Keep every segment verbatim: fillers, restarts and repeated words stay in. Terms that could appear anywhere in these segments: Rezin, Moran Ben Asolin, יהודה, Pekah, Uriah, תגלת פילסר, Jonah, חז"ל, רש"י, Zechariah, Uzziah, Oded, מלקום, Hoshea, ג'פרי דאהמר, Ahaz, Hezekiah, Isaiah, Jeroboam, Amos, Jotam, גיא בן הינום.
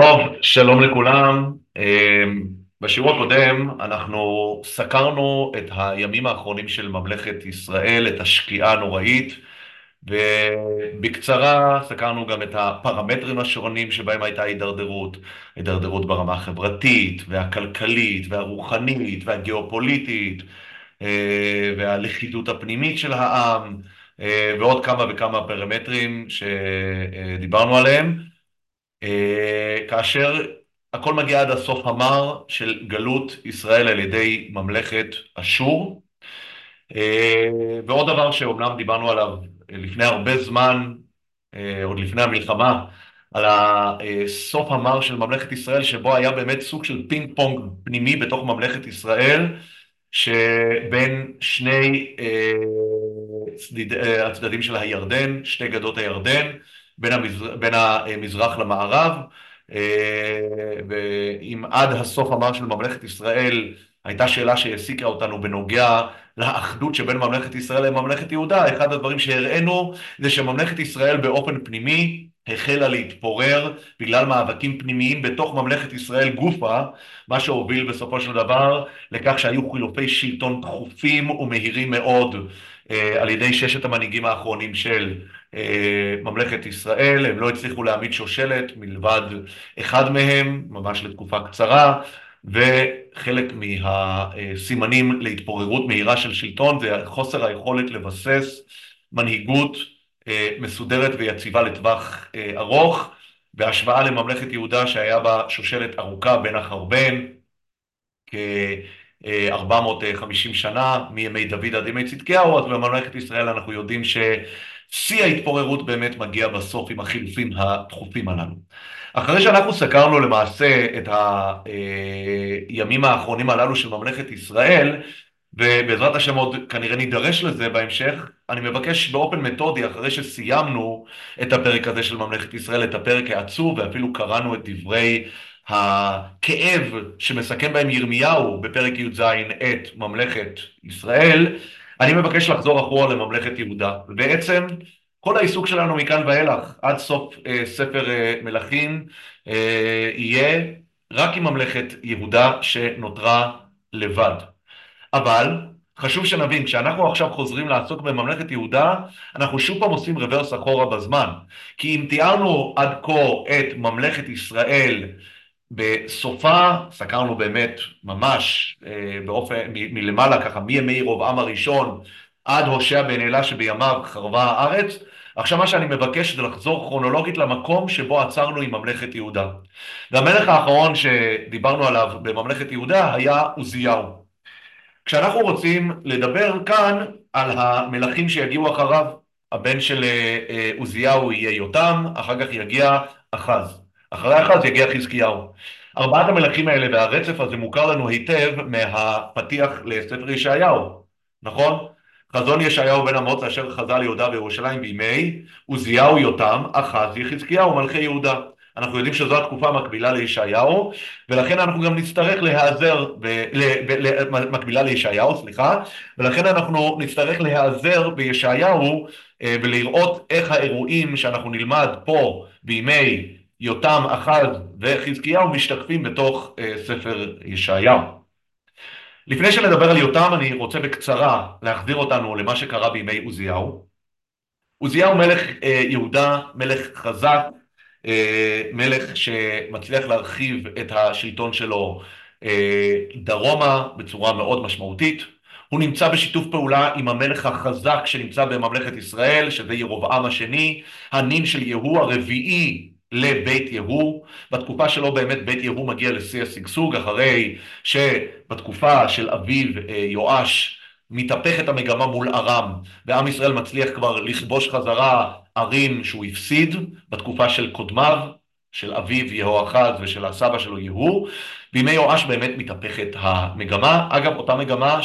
טוב, שלום לכולם. בשיעור הקודם אנחנו סקרנו את הימים האחרונים של ממלכת ישראל, את השקיעה הנוראית, ובקצרה סקרנו גם את הפרמטרים השונים שבהם הייתה הידרדרות, הידרדרות ברמה החברתית והכלכלית והרוחנית והגיאופוליטית, והלכידות הפנימית של העם, ועוד כמה וכמה פרמטרים שדיברנו עליהם. כאשר הכל מגיע עד הסוף המר של גלות ישראל על ידי ממלכת אשור. ועוד דבר שאומנם דיברנו עליו לפני הרבה זמן, עוד לפני המלחמה, על הסוף המר של ממלכת ישראל, שבו היה באמת סוג של פינג פונג פנימי בתוך ממלכת ישראל, שבין שני הצדדים של הירדן, שתי גדות הירדן, בין המזרח, בין המזרח למערב, ואם עד הסוף המר של ממלכת ישראל הייתה שאלה שהעסיקה אותנו בנוגע לאחדות שבין ממלכת ישראל לממלכת יהודה, אחד הדברים שהראינו זה שממלכת ישראל באופן פנימי החלה להתפורר בגלל מאבקים פנימיים בתוך ממלכת ישראל גופה, מה שהוביל בסופו של דבר לכך שהיו חילופי שלטון תכופים ומהירים מאוד על ידי ששת המנהיגים האחרונים של ממלכת ישראל. הם לא הצליחו להעמיד שושלת מלבד אחד מהם, ממש לתקופה קצרה, וחלק מהסימנים להתפוררות מהירה של שלטון זה חוסר היכולת לבסס מנהיגות מסודרת ויציבה לטווח ארוך, בהשוואה לממלכת יהודה שהיה בה שושלת ארוכה בין החרבן, כ... ארבע מאות וחמישים שנה, מימי דוד עד ימי צדקיהו. אז בממלכת ישראל אנחנו יודעים ששיא ההתפוררות באמת מגיע בסוף עם החילופים התכופים הללו. אחרי שאנחנו סקרנו למעשה את הימים האחרונים הללו של ממלכת ישראל, ובעזרת השם עוד כנראה נידרש לזה בהמשך, אני מבקש באופן מתודי, אחרי שסיימנו את הפרק הזה של ממלכת ישראל, את הפרק העצוב, ואפילו קראנו את דברי הכאב שמסכם בהם ירמיהו בפרק י"ז את ממלכת ישראל, אני מבקש לחזור אחורה לממלכת יהודה. ובעצם כל העיסוק שלנו מכאן ואילך עד סוף אה, ספר אה, מלכים אה, יהיה רק עם ממלכת יהודה שנותרה לבד. אבל חשוב שנבין, כשאנחנו עכשיו חוזרים לעסוק בממלכת יהודה, אנחנו שוב פעם עושים רברס אחורה בזמן. כי אם תיארנו עד כה את ממלכת ישראל בסופה, סקרנו באמת ממש אה, באופן, מ- מלמעלה ככה, מימי רובעם הראשון עד הושע בן אלה שבימיו חרבה הארץ. עכשיו מה שאני מבקש זה לחזור כרונולוגית למקום שבו עצרנו עם ממלכת יהודה. והמלך האחרון שדיברנו עליו בממלכת יהודה היה עוזיהו. כשאנחנו רוצים לדבר כאן על המלכים שיגיעו אחריו, הבן של עוזיהו יהיה יותם, אחר כך יגיע אחז. אחרי אחז יגיע חזקיהו. ארבעת המלכים האלה והרצף הזה מוכר לנו היטב מהפתיח לספר ישעיהו, נכון? חזון ישעיהו בן אמוץ אשר חזה ליהודה וירושלים בימי עוזיהו יותם, אחז חזקיהו מלכי יהודה. אנחנו יודעים שזו התקופה המקבילה לישעיהו, ולכן אנחנו גם נצטרך להיעזר, ב... מקבילה לישעיהו, סליחה, ולכן אנחנו נצטרך להיעזר בישעיהו ולראות איך האירועים שאנחנו נלמד פה בימי יותם, אחז וחזקיהו משתקפים בתוך uh, ספר ישעיהו. לפני שנדבר על יותם, אני רוצה בקצרה להחזיר אותנו למה שקרה בימי עוזיהו. עוזיהו מלך uh, יהודה, מלך חזק, uh, מלך שמצליח להרחיב את השלטון שלו uh, דרומה בצורה מאוד משמעותית. הוא נמצא בשיתוף פעולה עם המלך החזק שנמצא בממלכת ישראל, שזה ירובעם השני, הנין של יהוא הרביעי לבית יהוא. בתקופה שלו באמת בית יהוא מגיע לשיא השגשוג, אחרי שבתקופה של אביו יואש מתהפכת המגמה מול ארם, ועם ישראל מצליח כבר לכבוש חזרה ערים שהוא הפסיד בתקופה של קודמיו, של אביו יהואחז ושל הסבא שלו יהוא. בימי יואש באמת מתהפכת המגמה, אגב אותה מגמה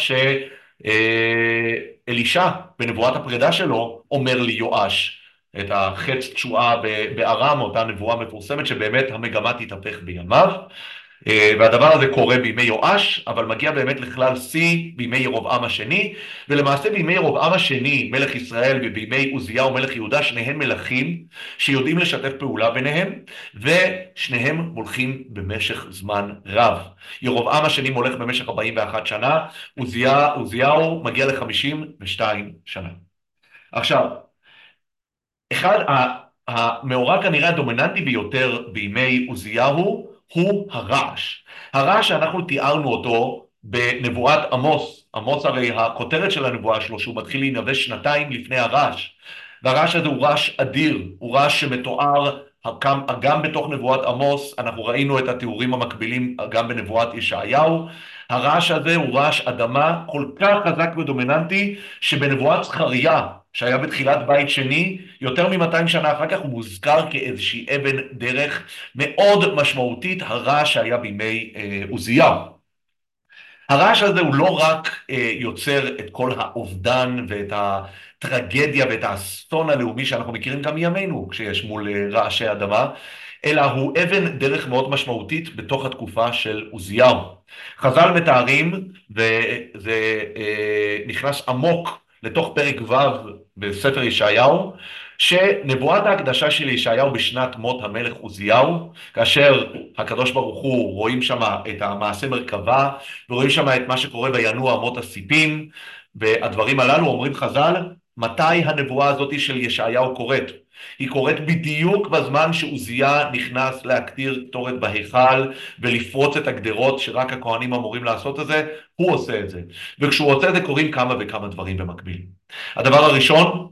שאלישע בנבואת הפרידה שלו אומר לי יואש, את החץ תשועה בארם, אותה נבואה מפורסמת שבאמת המגמה תתהפך בימיו. והדבר הזה קורה בימי יואש, אבל מגיע באמת לכלל סי בימי ירובעם השני, ולמעשה בימי ירובעם השני, מלך ישראל, ובימי עוזיהו ומלך יהודה, שניהם מלכים שיודעים לשתף פעולה ביניהם, ושניהם הולכים במשך זמן רב. ירובעם השני הולך במשך ארבעים ואחת שנה, עוזיהו, עוזיהו מגיע ל-חמישים ושתיים שנה. עכשיו, אחד המאורע כנראה הדומיננטי ביותר בימי עוזיהו, הוא הרעש. הרעש שאנחנו תיארנו אותו בנבואת עמוס. עמוס הרי הכותרת של הנבואה שלו, שהוא מתחיל להינבא שנתיים לפני הרעש. והרעש הזה הוא רעש אדיר, הוא רעש שמתואר גם בתוך נבואת עמוס, אנחנו ראינו את התיאורים המקבילים גם בנבואת ישעיהו. הרעש הזה הוא רעש אדמה כל כך חזק ודומיננטי, שבנבואת זכריה, שהיה בתחילת בית שני, יותר מ-מאתיים שנה אחר כך הוא מוזכר כאיזושהי אבן דרך מאוד משמעותית, הרעש שהיה בימי עוזיהו. הרעש הזה הוא לא רק אה, יוצר את כל האובדן ואת הטרגדיה ואת האסון הלאומי שאנחנו מכירים גם מימינו כשיש מול אה, רעשי אדמה, אלא הוא אבן דרך מאוד משמעותית בתוך התקופה של עוזיהו. חז"ל מתארים, וזה אה, נכנס עמוק לתוך פרק ו' בספר ישעיהו, שנבואת ההקדשה של ישעיהו בשנת מות המלך עוזיהו, כאשר הקדוש ברוך הוא, רואים שם את המעשה מרכבה, ורואים שם את מה שקורה וינוע אמות הסיפים, והדברים הללו אומרים חז"ל, מתי הנבואה הזאת של ישעיהו קורית? היא קורית בדיוק בזמן שעוזיה נכנס להקטיר קטורת בהיכל ולפרוץ את הגדרות שרק הכהנים אמורים לעשות את זה, הוא עושה את זה. וכשהוא עושה את זה קוראים כמה וכמה דברים במקביל. הדבר הראשון,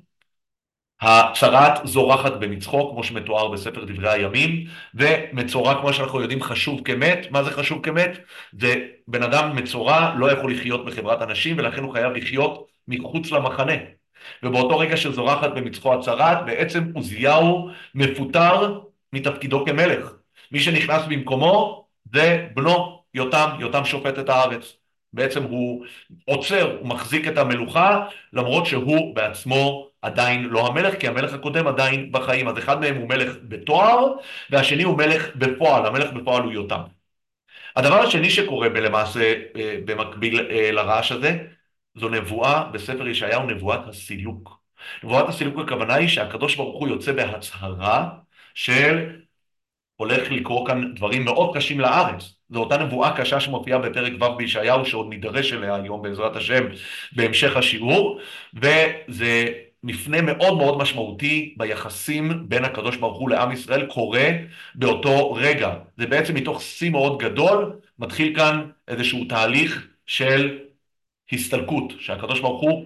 הצרת זורחת במצחוק, כמו שמתואר בספר דברי הימים, ומצורה, כמו שאנחנו יודעים, חשוב כמת. מה זה חשוב כמת? זה בן אדם מצורה לא יכול לחיות בחברת אנשים, ולכן הוא חייב לחיות מחוץ למחנה. ובאותו רגע שזורחת במצחו הצרת, בעצם עוזיהו מפוטר מתפקידו כמלך. מי שנכנס במקומו זה בנו יותם, יותם שופט את הארץ. בעצם הוא עוצר, הוא מחזיק את המלוכה, למרות שהוא בעצמו עדיין לא המלך, כי המלך הקודם עדיין בחיים. אז אחד מהם הוא מלך בתואר, והשני הוא מלך בפועל, המלך בפועל הוא יותם. הדבר השני שקורה בלמעשה במקביל לרעש הזה, זו נבואה בספר ישעיהו, נבואת הסילוק. נבואת הסילוק הכוונה היא שהקדוש ברוך הוא יוצא בהצהרה של הולך לקרוא כאן דברים מאוד קשים לארץ. זו אותה נבואה קשה שמופיעה בפרק ו' בישעיהו, שעוד נידרש אליה היום בעזרת השם בהמשך השיעור, וזה מפנה מאוד מאוד משמעותי ביחסים בין הקדוש ברוך הוא לעם ישראל, קורה באותו רגע. זה בעצם מתוך סי מאוד גדול, מתחיל כאן איזשהו תהליך של הסתלקות, שהקדוש ברוך הוא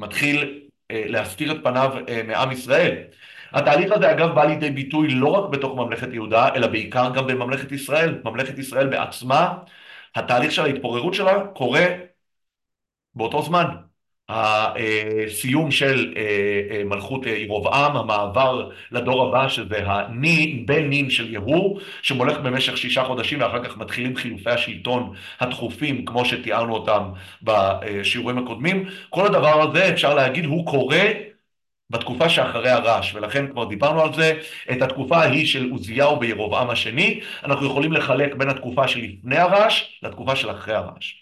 מתחיל אה, להסתיר את פניו אה, מעם ישראל. התהליך הזה אגב בא לידי ביטוי לא רק בתוך ממלכת יהודה, אלא בעיקר גם בממלכת ישראל. ממלכת ישראל בעצמה, התהליך של ההתפוררות שלה קורה באותו זמן. הסיום של מלכות ירובעם, המעבר לדור הבא, שזה הנין, בן נין של יהוא, שמולך במשך שישה חודשים, ואחר כך מתחילים חילופי השלטון התכופים, כמו שתיארנו אותם בשיעורים הקודמים. כל הדבר הזה, אפשר להגיד, הוא קורה בתקופה שאחרי הרעש, ולכן כבר דיברנו על זה. את התקופה ההיא של עוזיהו בירובעם השני, אנחנו יכולים לחלק בין התקופה שלפני הרעש לתקופה של אחרי הרעש.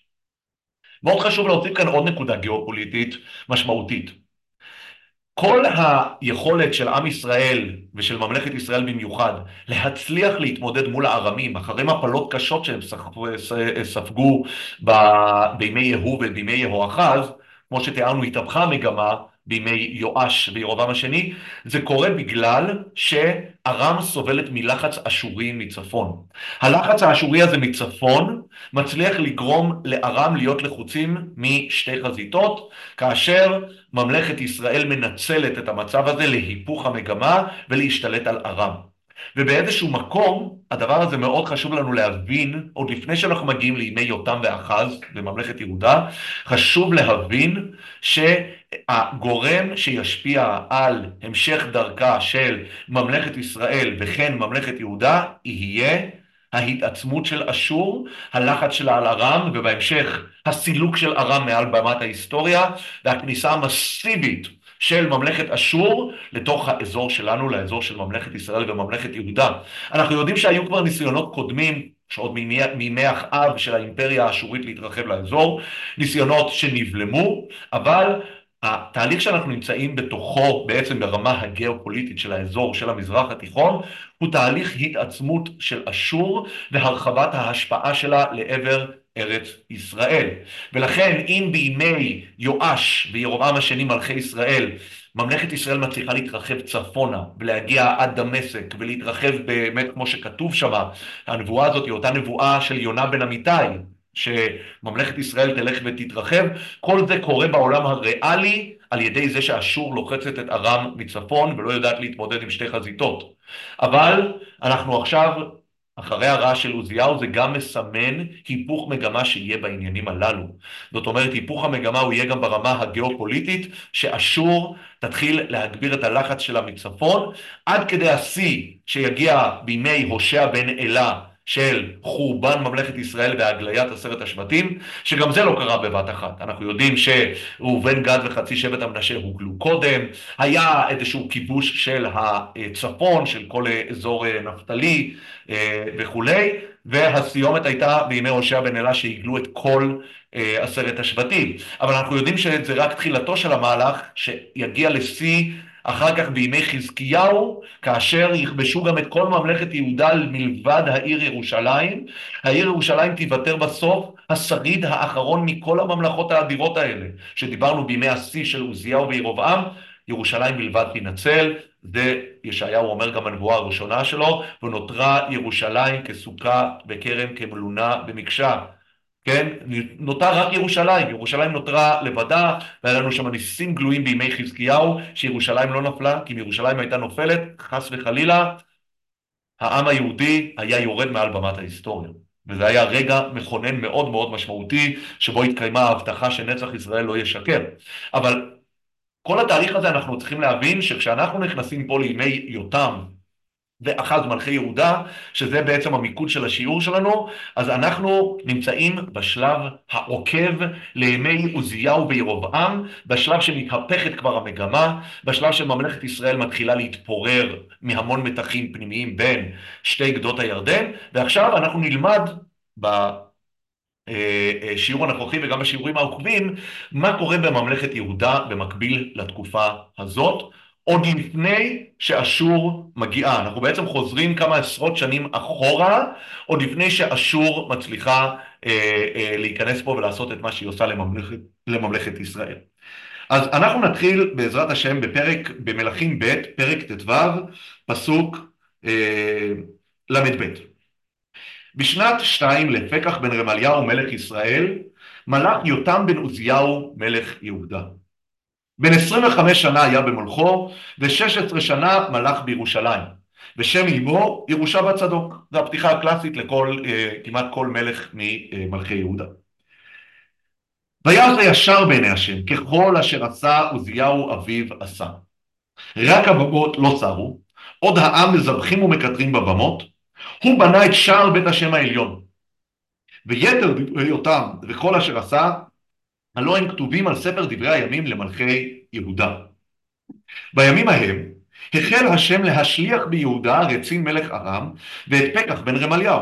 מאוד חשוב להוסיף כאן עוד נקודה גיאופוליטית משמעותית. כל היכולת של עם ישראל ושל ממלכת ישראל במיוחד להצליח להתמודד מול הארמים, אחרי מפלות קשות שהם ספגו בימי יהוא ובימי יהואחז, כמו שתיארנו התהפכה המגמה בימי יואש וירובעם השני, זה קורה בגלל שארם סובלת מלחץ אשורי מצפון. הלחץ האשורי הזה מצפון מצליח לגרום לארם להיות לחוצים משתי חזיתות, כאשר ממלכת ישראל מנצלת את המצב הזה להיפוך המגמה ולהשתלט על ארם. ובאיזשהו מקום, הדבר הזה מאוד חשוב לנו להבין, עוד לפני שאנחנו מגיעים לימי יותם ואחז בממלכת יהודה, חשוב להבין שהגורם שישפיע על המשך דרכה של ממלכת ישראל וכן ממלכת יהודה, יהיה ההתעצמות של אשור, הלחץ שלה על ארם, ובהמשך הסילוק של ארם מעל במת ההיסטוריה, והכניסה המסיבית של ממלכת אשור לתוך האזור שלנו, לאזור של ממלכת ישראל וממלכת יהודה. אנחנו יודעים שהיו כבר ניסיונות קודמים, שעוד מימי אחאב של האימפריה האשורית להתרחב לאזור, ניסיונות שנבלמו, אבל התהליך שאנחנו נמצאים בתוכו בעצם ברמה הגיאופוליטית של האזור של המזרח התיכון, הוא תהליך התעצמות של אשור והרחבת ההשפעה שלה לעבר ארץ ישראל. ולכן אם בימי יואש וירובעם השני מלכי ישראל, ממלכת ישראל מצליחה להתרחב צפונה ולהגיע עד דמשק ולהתרחב באמת כמו שכתוב שם, הנבואה הזאת היא אותה נבואה של יונה בן אמיתי, שממלכת ישראל תלך ותתרחב, כל זה קורה בעולם הריאלי על ידי זה שאשור לוחצת את ארם מצפון ולא יודעת להתמודד עם שתי חזיתות. אבל אנחנו עכשיו, אחרי הרעה של עוזיהו, זה גם מסמן היפוך מגמה שיהיה בעניינים הללו. זאת אומרת, היפוך המגמה הוא יהיה גם ברמה הגיאופוליטית, שאשור תתחיל להגביר את הלחץ שלה מצפון, עד כדי השיא שיגיע בימי הושע בן אלה, של חורבן ממלכת ישראל והגליית עשרת השבטים, שגם זה לא קרה בבת אחת. אנחנו יודעים שראובן גד וחצי שבט המנשה הוגלו קודם, היה איזשהו כיבוש של הצפון, של כל אזור נפתלי וכו', והסיומת הייתה בימי הושע בן אלה שהגלו את כל עשרת השבטים. אבל אנחנו יודעים שזה רק תחילתו של המהלך שיגיע לשיא, אחר כך בימי חזקיהו, כאשר יכבשו גם את כל ממלכת יהודה מלבד העיר ירושלים, העיר ירושלים תיוותר בסוף השריד האחרון מכל הממלכות האדירות האלה, שדיברנו בימי השיא של עוזיהו וירובעם, ירושלים בלבד תינצל, זה ישעיהו אומר גם הנבואה הראשונה שלו, ונותרה ירושלים כסוכה וכרם כמלונה במקשה. כן, נותר רק ירושלים, ירושלים נותרה לבדה, והיה לנו שם ניסים גלויים בימי חזקיהו, שירושלים לא נפלה, כי אם ירושלים הייתה נופלת, חס וחלילה, העם היהודי היה יורד מעל במת ההיסטוריה. וזה היה רגע מכונן מאוד מאוד משמעותי, שבו התקיימה ההבטחה שנצח ישראל לא ישקר. אבל כל התהליך הזה אנחנו צריכים להבין, שכשאנחנו נכנסים פה לימי יותם, ואחז מלכי יהודה, שזה בעצם המיקוד של השיעור שלנו, אז אנחנו נמצאים בשלב העוקב לימי עוזיהו וירובעם, בשלב שמתהפכת כבר המגמה, בשלב שממלכת ישראל מתחילה להתפורר מהמון מתחים פנימיים בין שתי גדות הירדן, ועכשיו אנחנו נלמד בשיעור הנוכחי וגם בשיעורים העוקבים, מה קורה בממלכת יהודה במקביל לתקופה הזאת, עוד לפני שאשור מגיעה. אנחנו בעצם חוזרים כמה עשרות שנים אחורה, עוד לפני שאשור מצליחה אה, אה, להיכנס פה ולעשות את מה שהיא עושה לממלכת, לממלכת ישראל. אז אנחנו נתחיל בעזרת השם בפרק, במלכים ב', פרק ט"ו, פסוק אה, למ"ד. בשנת שתיים לפקח בן רמליהו מלך ישראל, מלך יותם בן עוזיהו מלך יהודה. בן עשרים וחמש שנה היה במלכו, ו-שש עשרה שנה מלך בירושלים. ושם אמו ירושה בת צדוק. זו הפתיחה הקלאסית לכל, כמעט כל מלך ממלכי יהודה. והיה זה ישר בעיני השם, ככל אשר עשה עוזיהו אביו עשה. רק הבמות לא צרו, עוד העם מזבחים ומקטרים בבמות, הוא בנה את שער בית השם העליון. ויתר דברי אותם וכל אשר עשה, הלא הם כתובים על ספר דברי הימים למלכי יהודה. בימים ההם החל השם להשליח ביהודה רצין מלך ארם ואת פקח בן רמליהו,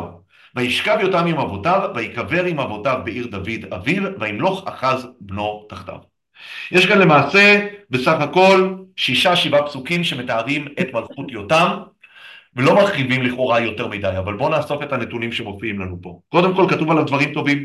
וישכב יותם עם אבותיו ויקבר עם אבותיו בעיר דוד אביו וימלוך אחז בנו תחתיו. יש כאן למעשה בסך הכל שישה שבעה פסוקים שמתארים את מלכות יותם, ולא מרחיבים לכאורה יותר מדי, אבל בואו נאסוף את הנתונים שמופיעים לנו פה. קודם כל כתוב עליו דברים טובים,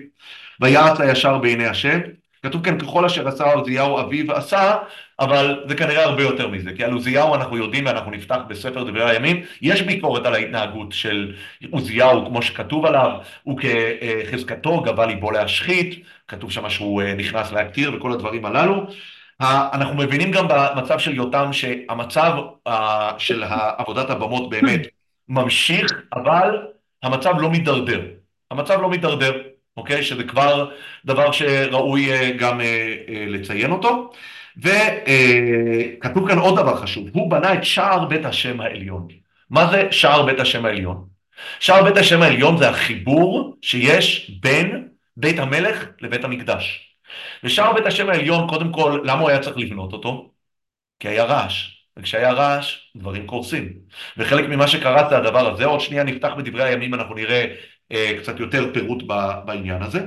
ויעץ הישר בעיני השם, כתוב כן ככל אשר עשה עוזיהו אביו עשה, אבל זה כנראה הרבה יותר מזה, כי על עוזיהו אנחנו יודעים ואנחנו נפתח בספר דברי הימים, יש ביקורת על ההתנהגות של עוזיהו כמו שכתוב עליו, וכחזקתו גבה ליבו להשחית, כתוב שם שהוא נכנס להקטיר וכל הדברים הללו. אנחנו מבינים גם במצב של יותם שהמצב של עבודת הבמות באמת ממשיך, אבל המצב לא מתדרדר, המצב לא מתדרדר. אוקיי? שזה כבר דבר שראוי גם לציין אותו. וכתוב כאן עוד דבר חשוב, הוא בנה את שער בית השם העליון. מה זה שער בית השם העליון? שער בית השם העליון זה החיבור שיש בין בית המלך לבית המקדש. ושער בית השם העליון, קודם כל, למה הוא היה צריך לבנות אותו? כי היה רעש. וכשהיה רעש, דברים קורסים. וחלק ממה שקרה זה הדבר הזה, עוד שנייה נפתח בדברי הימים, אנחנו נראה אה, קצת יותר פירוט בעניין הזה.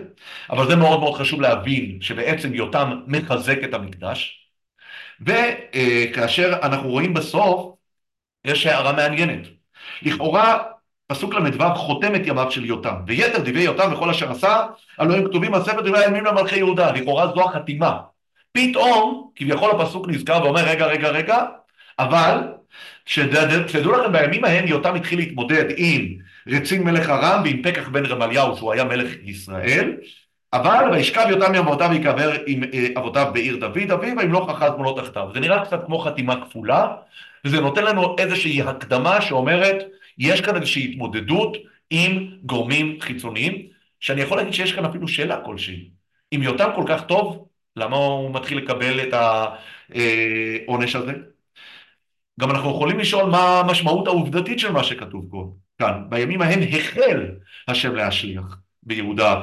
אבל זה מאוד מאוד חשוב להבין, שבעצם יותם מחזק את המקדש. וכאשר אה, אנחנו רואים בסוף, יש הערה מעניינת. לכאורה, פסוק למדבר חותם את ימיו של יותם, ויתר דברי יותם וכל אשר עשה, הלוא הם כתובים על ספר דברי הימים למלכי יהודה. לכאורה זו החתימה. פתאום, כביכול הפסוק נזכר ואומר, רגע, רגע, רגע, אבל, כשתדעו לכם, בימים ההם יותם התחיל להתמודד עם רצין מלך ארם ועם פקח בן רמליהו, שהוא היה מלך ישראל, אבל וישכב יותם מעבודותיו ויקבר עם עבודותיו בעיר דוד, אביו, ואם לא חחז ולא תחתיו. זה נראה קצת כמו חתימה כפולה, וזה נותן לנו איזושהי הקדמה שאומרת, יש כאן איזושהי התמודדות עם גורמים חיצוניים, שאני יכול להגיד שיש כאן אפילו שאלה כלשהי. אם יותם כל כך טוב, למה הוא מתחיל לקבל את העונש הזה? גם אנחנו יכולים לשאול מה המשמעות העובדתית של מה שכתוב פה. כאן, בימים ההם החל השם להשליח ביהודה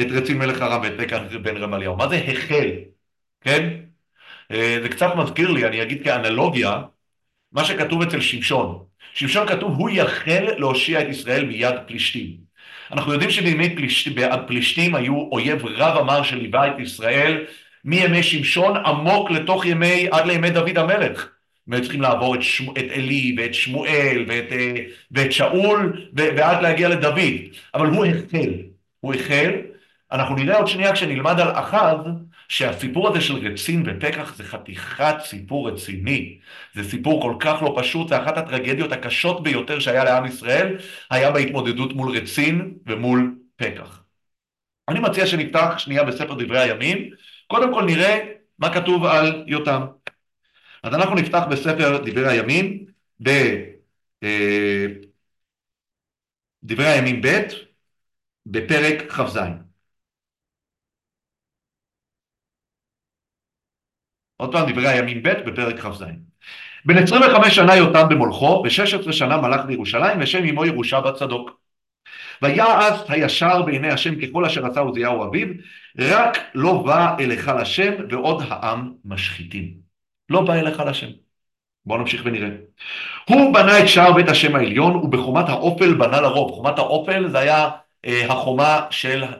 את רצין מלך ארם ואת פקח בן רמליהו. מה זה החל? כן? זה קצת מזכיר לי, אני אגיד כאנלוגיה, מה שכתוב אצל שמשון. שמשון כתוב, הוא יחל להושיע את ישראל מיד פלישתים. אנחנו יודעים שבימי פלישתים היו אויב רב אמר שליווה את ישראל מימי שמשון עמוק לתוך ימי, עד לימי דוד המלך. והם צריכים לעבור את, שמו, את אלי ואת שמואל ואת, ואת שאול ועד להגיע לדוד. אבל הוא החל, הוא החל. אנחנו נראה עוד שנייה כשנלמד על אחז, שהסיפור הזה של רצין ופקח זה חתיכת סיפור רציני. זה סיפור כל כך לא פשוט, זה אחת הטרגדיות הקשות ביותר שהיה לעם ישראל, היה בהתמודדות מול רצין ומול פקח. אני מציע שנפתח שנייה בספר דברי הימים, קודם כל נראה מה כתוב על יותם. אז אנחנו נפתח בספר דברי הימים, בדברי הימים ב' בפרק ח' ז'. עוד פעם דברי הימים ב' בפרק ח' ז'. בן עשרים וחמש שנה יותם במולכו, ו-שש עשרה שנה מלך לירושלים, ושם עמו ירושה בת צדוק. והיה אז הישר בעיני השם ככל אשר עשה עוזיהו אביו, רק לא בא אליך לשם ועוד העם משחיתים. לא בא אליך לשם. בואו נמשיך ונראה. הוא בנה את שער בית השם העליון, ובחומת האופל בנה לרוב. חומת האופל זה היה אה, החומה של אה,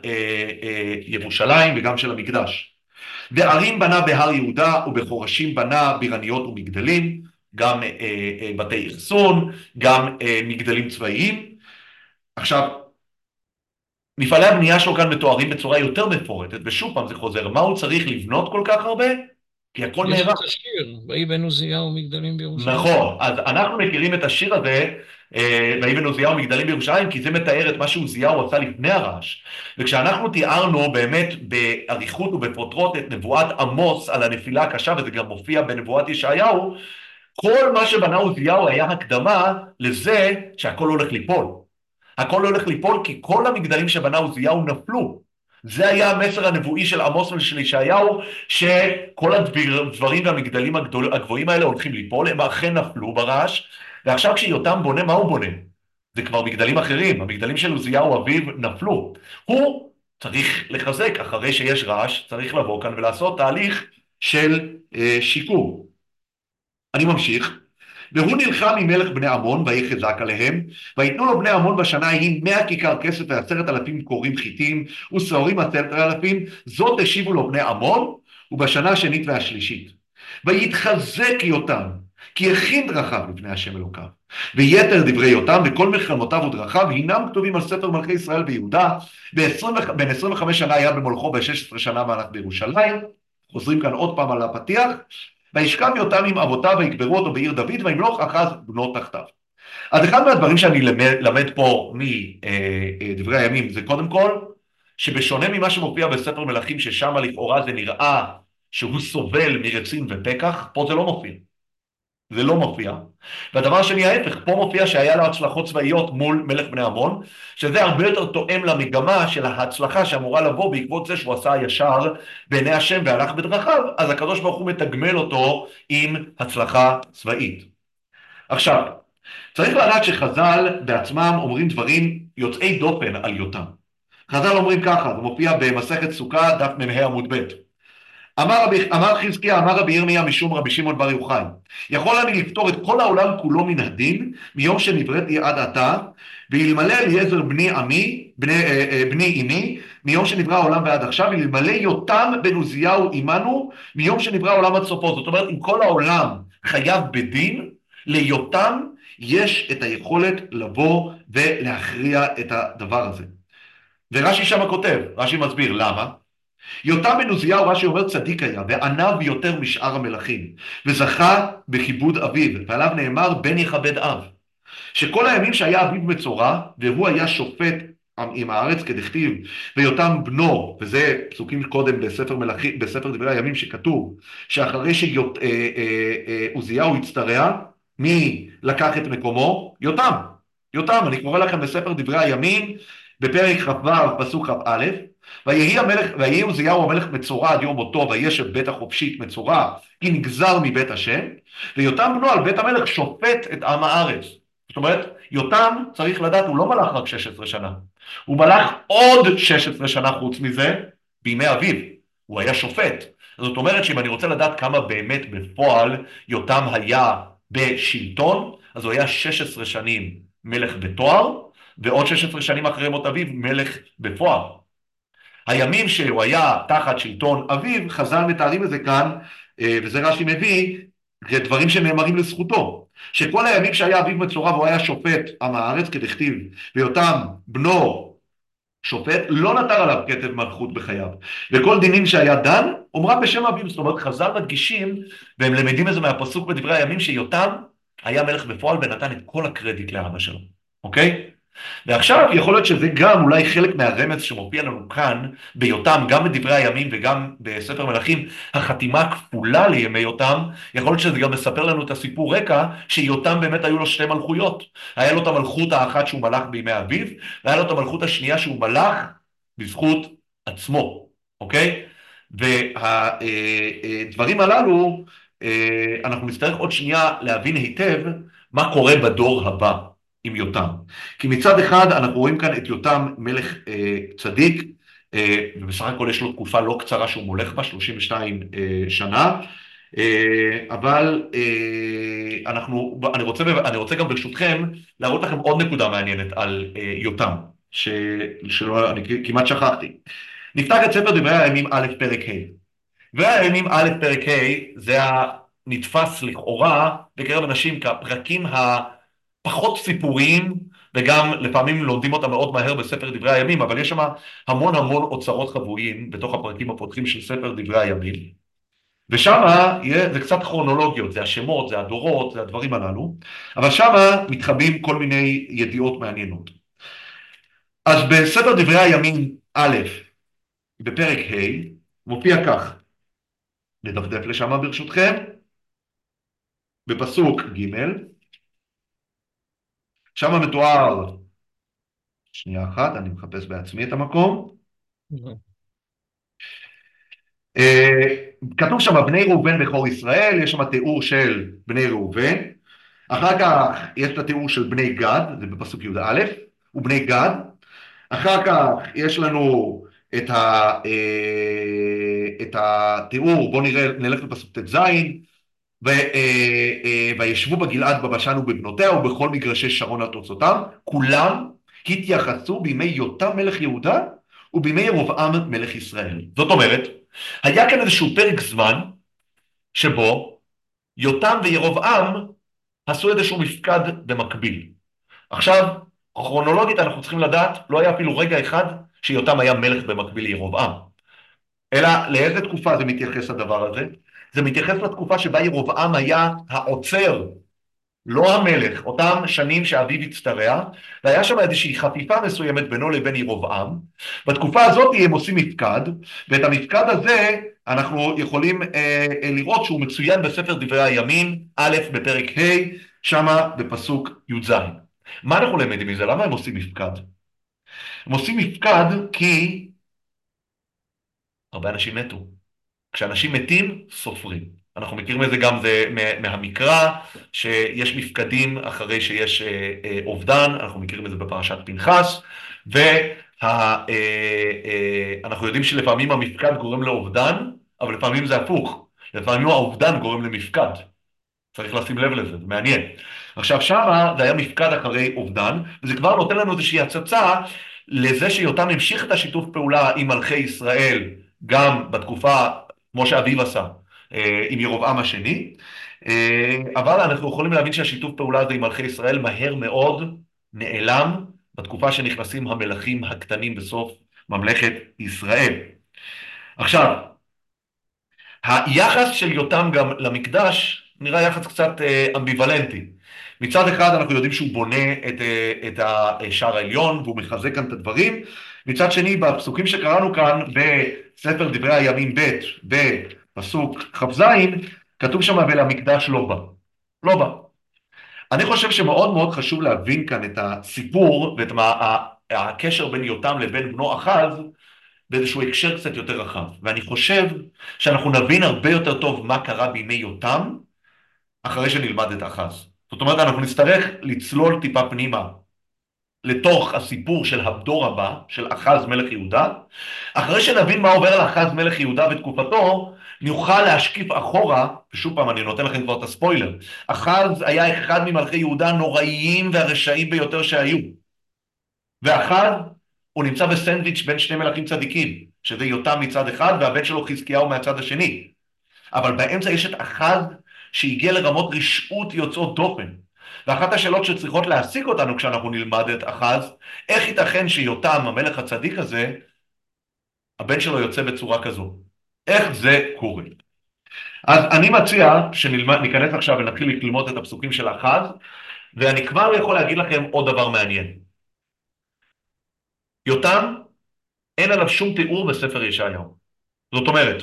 אה, ירושלים וגם של המקדש. וערים בנה בהר יהודה, ובחורשים בנה בירניות ומגדלים, גם אה, אה, בתי אחסון, גם אה, מגדלים צבאיים. עכשיו, מפעלי הבנייה שלו כאן מתוארים בצורה יותר מפורטת, ושוב פעם זה חוזר. מה הוא צריך לבנות כל כך הרבה? כי הכל נערך. יש את השיר, ויהי בן עוזיהו ומגדלים בירושלים. נכון, אז אנחנו מכירים את השיר הזה, ויהי בן עוזיהו ומגדלים בירושלים, כי זה מתאר את מה שעוזיהו עשה לפני הרעש. וכשאנחנו תיארנו באמת באריכות ובפרוטרוט את נבואת עמוס על הנפילה הקשה, וזה גם מופיע בנבואת ישעיהו, כל מה שבנה עוזיהו היה הקדמה לזה שהכל הולך ליפול. הכל הולך ליפול כי כל המגדלים שבנה עוזיהו נפלו. זה היה המסר הנבואי של עמוס ושל ישעיהו, שכל הדברים והמגדלים הגדול, הגבוהים האלה הולכים ליפול, הם אכן נפלו ברעש, ועכשיו כשיותם בונה, מה הוא בונה? זה כבר מגדלים אחרים, המגדלים של עוזיהו אביו נפלו. הוא צריך לחזק, אחרי שיש רעש, צריך לבוא כאן ולעשות תהליך של אה, שיקום. אני ממשיך. והוא נלחם עם מלך בני עמון, ויחזק עליהם, ויתנו לו בני עמון בשנה ההיא מאה כיכר כסף ועשרת אלפים קוראים חיתים, וסעורים עשרת אלפים, זאת השיבו לו בני עמון, ובשנה השנית והשלישית. ויתחזק יותם, כי הכין דרכיו לפני השם אלוקיו. ויתר דברי יותם, וכל מלחמותיו ודרכיו, הינם כתובים על ספר מלכי ישראל ביהודה, בין עשרים וחמש שנה היה במולכו, ב-שש עשרה שנה מהלך בירושלים, חוזרים כאן עוד פעם על הפתיח, וישכב יותם עם אבותיו ויקברו אותו בעיר דוד, וימלוך אחז בנות תחתיו. אז אחד מהדברים שאני למד פה מדברי הימים, זה קודם כל, שבשונה ממה שמופיע בספר מלכים, ששם לכאורה זה נראה שהוא סובל מרצין ופקח, פה זה לא מופיע. זה לא מופיע. והדבר השני ההפך, פה מופיע שהיה לו הצלחות צבאיות מול מלך בני עמון, שזה הרבה יותר תואם למגמה של ההצלחה שאמורה לבוא בעקבות זה שהוא עשה ישר בעיני השם והלך בדרכיו, אז הקדוש ברוך הוא מתגמל אותו עם הצלחה צבאית. עכשיו, צריך לדעת שחז"ל בעצמם אומרים דברים יוצאי דופן על יותם. חז"ל אומרים ככה, זה מופיע במסכת סוכה דף מ"ה עמוד ב'. אמר, אמר חזקיה, אמר רבי ירמיה משום רבי שמעון בר יוחאי, יכול אני לפתור את כל העולם כולו מן הדין, מיום שנבראתי עד עתה, ואלמלא אליעזר בני עמי, בני, בני אמי, מיום שנברא העולם ועד עכשיו, ואלמלא יותם בן עוזיהו עמנו, מיום שנברא העולם עד סופו. זאת אומרת, אם כל העולם חייב בדין, ליותם יש את היכולת לבוא ולהכריע את הדבר הזה. ורש"י שם כותב, רש"י מסביר למה, יותם בן עוזיהו, רש"י אומר, צדיק היה, וענב יותר משאר המלכים, וזכה בכיבוד אביו, ועליו נאמר, בן יכבד אב. שכל הימים שהיה אביו מצורע, והוא היה שופט עם הארץ כדכתיב, ויותם בנו, וזה פסוקים קודם בספר, מלכי, בספר דברי הימים שכתוב, שאחרי שעוזיהו הצטרע, מי לקח את מקומו? יותם. יותם, אני קורא לכם בספר דברי הימים, בפרק ח' פסוק כ"א, ויהי המלך, ויהי עוזיהו המלך מצורע עד יום מותו, וישב בית החופשית מצורע, כי נגזר מבית השם, ויותם בנו על בית המלך שופט את עם הארץ. זאת אומרת, יותם צריך לדעת, הוא לא מלך רק שש עשרה שנה, הוא מלך עוד שש עשרה שנה חוץ מזה, בימי אביו, הוא היה שופט. זאת אומרת שאם אני רוצה לדעת כמה באמת בפועל יותם היה בשלטון, אז הוא היה שש עשרה שנים מלך בתואר, ועוד שש עשרה שנים אחרי מות אביו מלך בפועל. הימים שהוא היה תחת שלטון אביו, חז"ל מתארים את זה כאן, וזה רש"י מביא, זה דברים שנאמרים לזכותו, שכל הימים שהיה אביו מצורע והוא היה שופט עם הארץ כדכתיב, ויותם בנו שופט, לא נותר עליו כתב מלכות בחייו, וכל דינים שהיה דן, אומרם בשם אביו. זאת אומרת, חז"ל מדגישים, והם למדים את זה מהפסוק בדברי הימים, שיותם היה מלך בפועל ונתן את כל הקרדיט לאבא שלו, אוקיי? ועכשיו יכול להיות שזה גם אולי חלק מהרמז שמופיע לנו כאן ביותם, גם בדברי הימים וגם בספר מלכים, החתימה הכפולה לימי יותם, יכול להיות שזה גם מספר לנו את הסיפור רקע, שיותם באמת היו לו שתי מלכויות, היה לו את המלכות האחת שהוא מלך בימי אביו, והיה לו את המלכות השנייה שהוא מלך בזכות עצמו, אוקיי? והדברים הללו, אנחנו נצטרך עוד שנייה להבין היטב מה קורה בדור הבא עם יותם. כי מצד אחד אנחנו רואים כאן את יותם מלך אה, צדיק, אה, ובסך הכל יש לו תקופה לא קצרה שהוא מולך בה, שלושים ושתיים אה, שנה, אה, אבל אה, אנחנו, אני, רוצה, אני רוצה גם ברשותכם להראות לכם עוד נקודה מעניינת על אה, יותם, ש, שלא, אני כמעט שכחתי. נפתח את ספר דברי הימים א' פרק ה'. דברי הימים א' פרק ה' זה הנתפס לכאורה בקרב אנשים כפרקים ה... פחות סיפוריים, וגם לפעמים לומדים אותם מאוד מהר בספר דברי הימים, אבל יש שם המון המון אוצרות חבויים בתוך הפרקים הפותחים של ספר דברי הימים, ושם זה קצת כרונולוגיות, זה השמות, זה הדורות, זה הדברים הללו, אבל שם מתחבאים כל מיני ידיעות מעניינות. אז בספר דברי הימים א', בפרק ה', מופיע כך, נדפדף לשם ברשותכם, בפסוק ג', שם המתואר, שנייה אחת, אני מחפש בעצמי את המקום. כתוב שם בני ראובן בכור ישראל, יש שם תיאור של בני ראובן, אחר כך יש את התיאור של בני גד, זה בפסוק י' א', ובני גד, אחר כך יש לנו את, ה, את התיאור, בואו נראה, נלך לפסוק ט' ז', וישבו בגלעד בבשן ובבנותיה ובכל מגרשי שרון על תוצאותם, כולם התייחסו בימי יותם מלך יהודה ובימי ירבעם מלך ישראל. זאת אומרת, היה כאן איזשהו פרק זמן שבו יותם וירבעם עשו איזשהו מפקד במקביל. עכשיו, כרונולוגית אנחנו צריכים לדעת, לא היה אפילו רגע אחד שיותם היה מלך במקביל לירבעם. אלא לאיזה תקופה זה מתייחס הדבר הזה? זה מתייחס לתקופה שבה ירבעם היה העוצר, לא המלך, אותם שנים שאביו הצטרע, והיה שם איזושהי חפיפה מסוימת בינו לבין ירבעם. בתקופה הזאת הם עושים מפקד, ואת המפקד הזה אנחנו יכולים אה, לראות שהוא מצוין בספר דברי הימים, א' בפרק ה', שמה בפסוק י' ז'. מה אנחנו למדים מזה? למה הם עושים מפקד? הם עושים מפקד כי הרבה אנשים מתו. כשאנשים מתים, סופרים. אנחנו מכירים את זה גם זה, מהמקרא, שיש מפקדים אחרי שיש אה, אה, אובדן, אנחנו מכירים את זה בפרשת פנחס, ואנחנו אה, אה, יודעים שלפעמים המפקד גורם לאובדן, אבל לפעמים זה הפוך. לפעמים האובדן גורם למפקד. צריך לשים לב לזה, זה מעניין. עכשיו שמה זה היה מפקד אחרי אובדן, וזה כבר נותן לנו איזושהי הצצה לזה שיותם המשיך את השיתוף פעולה עם מלכי ישראל, גם בתקופה כמו שאביו עשה, עם ירובעם השני, אבל אנחנו יכולים להבין שהשיתוף פעולה הזה עם מלכי ישראל מהר מאוד נעלם, בתקופה שנכנסים המלכים הקטנים בסוף ממלכת ישראל. עכשיו, היחס של יותם גם למקדש נראה יחס קצת אמביוולנטי. מצד אחד אנחנו יודעים שהוא בונה את, את השער העליון והוא מחזק כאן את הדברים. מצד שני, בפסוקים שקראנו כאן בספר דברי הימים ב' בפסוק ח' ז', כתוב שם ולמקדש לא בא. לא בא. אני חושב שמאוד מאוד חשוב להבין כאן את הסיפור ואת מה, הקשר בין יותם לבין בנו אחז, באיזשהו הקשר קצת יותר רחב. ואני חושב שאנחנו נבין הרבה יותר טוב מה קרה בימי יותם, אחרי שנלמד את אחז. זאת אומרת, אנחנו נצטרך לצלול טיפה פנימה, לתוך הסיפור של הדור הבא, של אחז מלך יהודה. אחרי שנבין מה עובר על אחז מלך יהודה בתקופתו, נוכל להשקיף אחורה, ושוב פעם אני נותן לכם כבר את הספוילר, אחז היה אחד ממלכי יהודה הנוראיים והרשעים ביותר שהיו. ואחז, הוא נמצא בסנדוויץ' בין שני מלכים צדיקים, שזה יותם מצד אחד, והבן שלו חזקיהו מהצד השני. אבל באמצע יש את אחז שהגיע לרמות רשעות יוצאות דופן. ואחת השאלות שצריכות להעסיק אותנו כשאנחנו נלמד את אחז, איך ייתכן שיותם, המלך הצדיק הזה, הבן שלו יוצא בצורה כזו? איך זה קורה? אז אני מציע שניכנס עכשיו ונתחיל ללמוד את הפסוקים של אחז, ואני כבר יכול להגיד לכם עוד דבר מעניין. יותם, אין עליו שום תיאור בספר ישעיהו. זאת אומרת,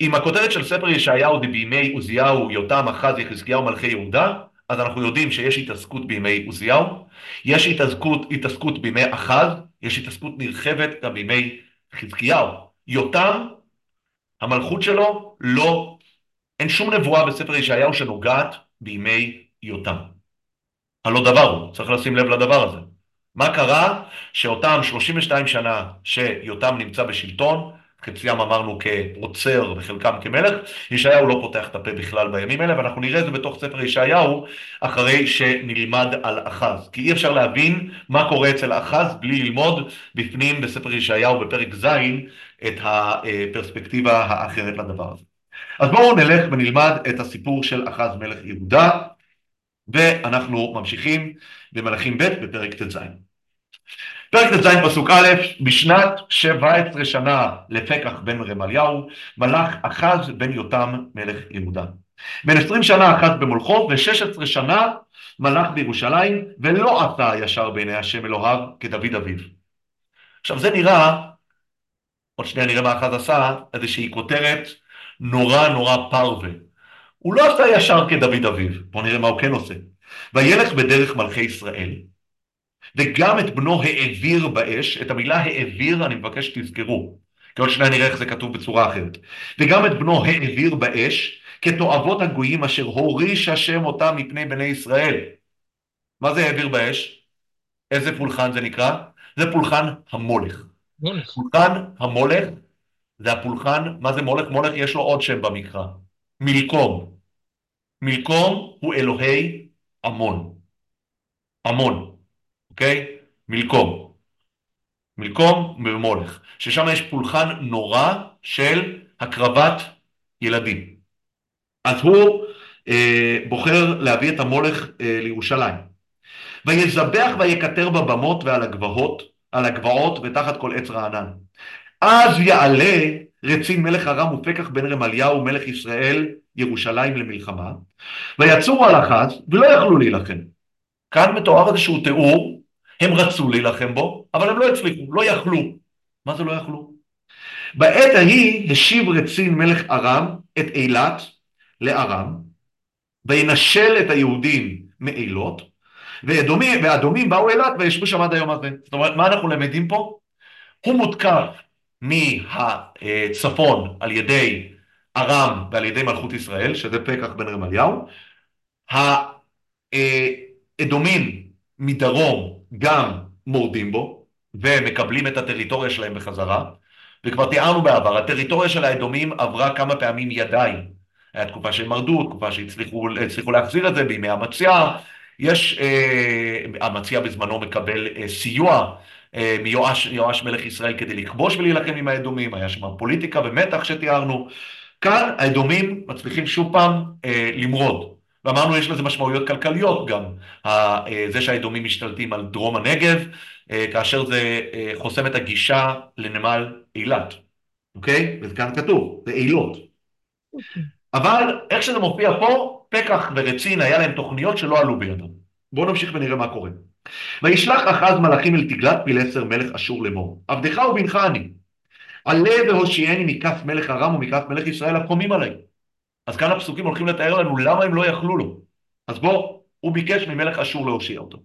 אם הכותרת של ספר ישעיהו זה בימי עוזיהו, יותם, אחז, יחזקיהו, מלכי יהודה, אז אנחנו יודעים שיש התעסקות בימי עוזיהו, יש התעסקות, התעסקות בימי אחז, יש התעסקות נרחבת גם בימי חזקיהו. יותם, המלכות שלו, לא, אין שום נבואה בספר ישעיהו שנוגעת בימי יותם. הלא דבר הוא, צריך לשים לב לדבר הזה. מה קרה? שאותם שלושים ושתיים שנה שיותם נמצא בשלטון, חציים אמרנו כרוצר וחלקם כמלך, ישעיהו לא פותח את הפה בכלל בימים האלה, ואנחנו נראה את זה בתוך ספר ישעיהו אחרי שנלמד על אחז. כי אי אפשר להבין מה קורה אצל אחז בלי ללמוד בפנים בספר ישעיהו בפרק ז' את הפרספקטיבה האחרת לדבר הזה. אז בואו נלך ונלמד את הסיפור של אחז מלך יהודה, ואנחנו ממשיכים במלכים ב' בפרק ת' ז'. פרק ת' ז' פסוק א', בשנת שבע עשרה שנה לפקח בן רמליהו, מלך אחז בן יותם מלך יהודה. בן עשרים שנה אחז במולכו, ו-שש עשרה שנה מלך בירושלים, ולא עשה ישר בעיני השם אלוהיו כדוד אביו. עכשיו זה נראה, עוד שנייה נראה מה אחז עשה, איזושהי כותרת נורא נורא פרווה. הוא לא עשה ישר כדוד אביו, בוא נראה מה הוא כן עושה. וילך בדרך מלכי ישראל, וגם את בנו העביר באש, את המילה העביר אני מבקש שתזכרו, כי עוד שניה נראה איך זה כתוב בצורה אחרת. וגם את בנו העביר באש, כתועבות הגויים אשר הוריש השם אותם מפני בני ישראל. מה זה העביר באש? איזה פולחן זה נקרא? זה פולחן המולך. מולך. פולחן המולך, זה הפולחן, מה זה מולך? מולך יש לו עוד שם במקרא. מלקום. מלקום הוא אלוהי עמון. עמון. אוקיי? מלקום. מלקום ומולך. ששם יש פולחן נורא של הקרבת ילדים. אז הוא אה, בוחר להביא את המולך אה, לירושלים. ויזבח ויקטר בבמות ועל הגבעות, על הגבעות ותחת כל עץ רענן. אז יעלה רצין מלך ארם ופקח בן רמליהו מלך ישראל ירושלים למלחמה, ויצאו על אחז ולא יכלו להילחם. כאן מתואר איזשהו תיאור, הם רצו להילחם בו, אבל הם לא הצליחו, לא יכלו. מה זה לא יכלו? בעת ההיא השיב רצין מלך ארם את אילת לארם, וינשל את היהודים מאילות, ואדומים, ואדומים באו אילת וישבו שם עד היום הזה. זאת אומרת, מה אנחנו למדים פה? הוא מותקף מהצפון על ידי ארם ועל ידי מלכות ישראל, שזה פקח בן רמליהו. האדומים מדרום גם מורדים בו, ומקבלים את הטריטוריה שלהם בחזרה, וכבר תיארנו בעבר, הטריטוריה של האדומים עברה כמה פעמים ידיים. היה תקופה שהם מרדו, תקופה שהצליחו להחזיר את זה בימי המציאה. יש, המציאה בזמנו מקבל סיוע מיואש, יואש מלך ישראל כדי לכבוש ולהילחם עם האדומים, היה שם פוליטיקה ומתח שתיארנו. כאן האדומים מצליחים שוב פעם למרוד. ואמרנו, יש לזה משמעויות כלכליות גם, זה שהאדומים משתלטים על דרום הנגב, כאשר זה חוסם את הגישה לנמל אילת, אוקיי? וכאן כתוב, זה אילות. אוקיי. אבל איך שזה מופיע פה, פקח ורצין היה להם תוכניות שלא עלו בידם. בואו נמשיך ונראה מה קורה. וישלח אחז מלאכים אל תגלת פילסר מלך אשור לאמור. עבדך ובנך אני, עלה והושיעני מכף מלך ארם ומכף מלך ישראל הקומים עליי. אז כאן הפסוקים הולכים לתאר לנו למה הם לא יכלו לו. אז בוא, הוא ביקש ממלך אשור להושיע אותו.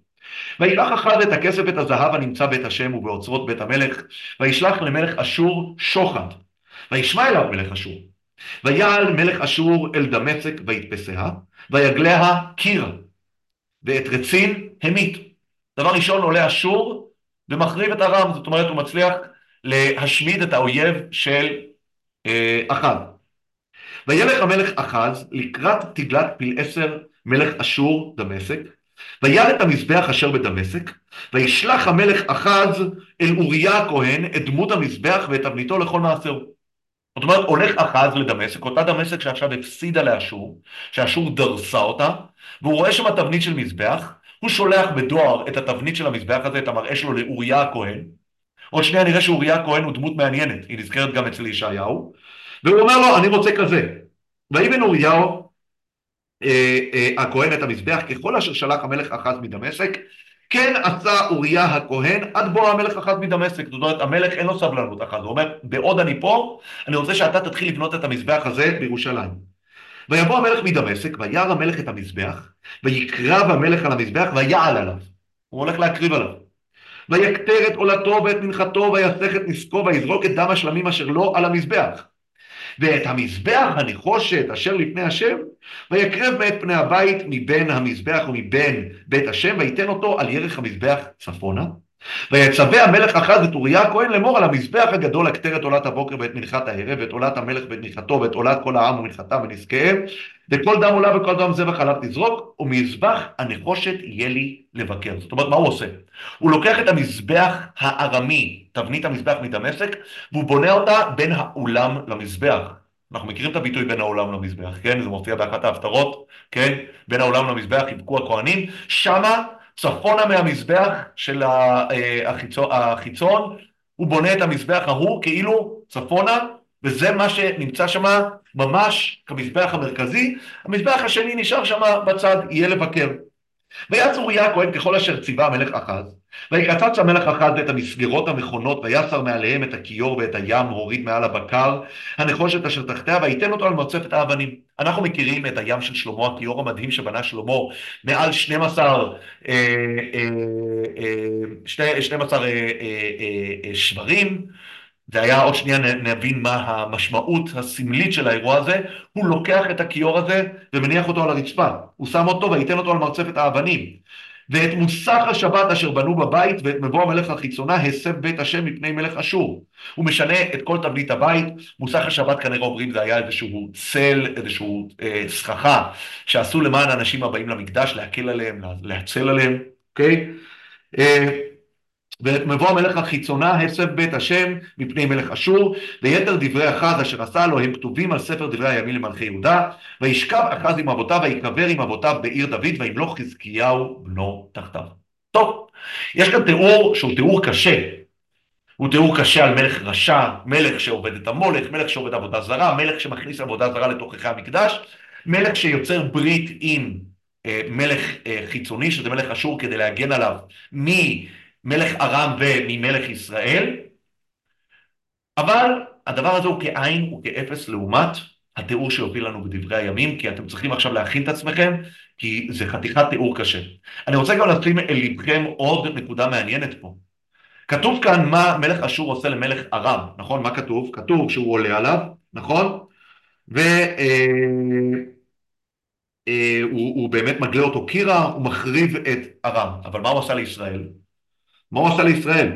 וישלח אחז את הכסף ואת הזהב הנמצא בית השם ובאוצרות בית המלך, וישלח למלך אשור שוחד, וישמע אליו מלך אשור. ויעל מלך אשור אל דמשק ויתפסיה, ויגליה קירה, ואת רצין המית. דבר ראשון, עולה אשור ומחריב את ארם, זאת אומרת הוא מצליח להשמיד את האויב של אה, אחז. וילך המלך אחז לקראת תגלת פילאסר מלך אשור דמשק, ויעל את המזבח אשר בדמשק, וישלח המלך אחז אל אוריה הכהן את דמות המזבח ואת אבניתו לכל מעשהו. זאת אומרת, הולך אחז לדמשק, אותה דמשק שעכשיו הפסידה לאשור, שאשור דרסה אותה, והוא רואה שם התבנית של מזבח, הוא שולח בדואר את התבנית של המזבח הזה, את המראה שלו לאוריה הכהן. עוד שנייה נראה שאוריה הכהן הוא דמות מעניינת, היא נזכרת גם אצל ישעיהו, והוא אומר לו, אני רוצה כזה. ואיבן אוריהו, הכהן את המזבח, ככל אשר שלח המלך אחז מדמשק, כן עשה אוריה הכהן עד בוא המלך אחז מדמשק. זאת אומרת, המלך אין לו סבלנות אחז, הוא אומר, בעוד אני פה, אני רוצה שאתה תתחיל לבנות את המזבח הזה בירושלים. ויבוא המלך מדמשק, וירא המלך את המזבח, ויקרב המלך על המזבח, ויעל עליו. הוא הולך להקריב עליו. ויקטר את עולתו ואת מנחתו, ויסך את נסקו, ויזרוק את דם השלמים אשר לו על המזבח. ואת המזבח הנחושת אשר לפני השם, ויקרב מאת פני הבית מבין המזבח ומבין בית השם, ויתן אותו על ירך המזבח צפונה. ויצווה המלך אחז את אוריה הכהן לאמור על המזבח הגדול הקטר את עולת הבוקר ואת מנחת הערב, ואת עולת המלך ואת מנחתו, ואת עולת כל העם ומנחתם ונזקיהם, וכל דם עולה וכל דם זבח עליו תזרוק, ומזבח הנחושת יהיה לי לבקר. זאת אומרת, מה הוא עושה? הוא לוקח את המזבח הארמי, תבנית המזבח מדמשק, והוא בונה אותה בין העולם למזבח. אנחנו מכירים את הביטוי בין העולם למזבח, כן? זה מופיע באחת ההפטרות, כן? בין העולם למזבח יבכו הכהנים, שמה צפונה מהמזבח של החיצון, הוא בונה את המזבח ההוא כאילו צפונה, וזה מה שנמצא שם ממש כמזבח המרכזי, המזבח השני נשאר שם בצד, יהיה לבקר. ויעץ אוריה הכהן ככל אשר ציווה המלך אחז, ויקצץ המלך אחז את המסגרות המכונות, ויסר מעליהם את הכיור ואת הים, הוריד מעל הבקר, הנחושת אשר תחתיה, וייתן אותו על מוצפת האבנים. אנחנו מכירים את הים של שלמה, הכיור המדהים שבנה שלמה, מעל שנים עשר שברים, והיה עוד שנייה נבין מה המשמעות הסמלית של האירוע הזה, הוא לוקח את הכיור הזה ומניח אותו על הרצפה, הוא שם אותו וייתן אותו על מרצפת האבנים, ואת מוסך השבת אשר בנו בבית ואת מבוא המלך החיצונה הסב בית השם מפני מלך אשור. הוא משנה את כל תבנית הבית, מוסך השבת כנראה אומרים זה היה איזשהו צל, איזשהו אה, סככה, שעשו למען האנשים הבאים למקדש, להקל עליהם, להצל עליהם, אוקיי? Okay? אה... ומבוא המלך החיצונה הסב בית השם מפני מלך אשור, ויתר דברי אחז אשר עשה לו הם כתובים על ספר דברי הימים למלכי יהודה, וישכב אחז עם אבותיו ויקבר עם אבותיו בעיר דוד, וימלוך חזקיהו בנו תחתיו. טוב, יש כאן תיאור שהוא תיאור קשה, הוא תיאור קשה על מלך רשע, מלך שעובד את המולך, מלך שעובד עבודה זרה, מלך שמכניס עבודה זרה לתוככי המקדש, מלך שיוצר ברית עם אה, מלך אה, חיצוני שזה מלך אשור כדי להגן עליו מ מלך ארם וממלך ישראל, אבל הדבר הזה הוא כאין, הוא כאפס לעומת התיאור שיוביל לנו בדברי הימים, כי אתם צריכים עכשיו להכין את עצמכם, כי זה חתיכת תיאור קשה. אני רוצה גם להסכים אל לבכם עוד נקודה מעניינת פה. כתוב כאן מה מלך אשור עושה למלך ארם, נכון? מה כתוב? כתוב שהוא עולה עליו, נכון? ו... אה, הוא, הוא באמת מגלה אותו קירה, הוא מחריב את ארם, אבל מה הוא עשה לישראל? מה הוא עשה לישראל?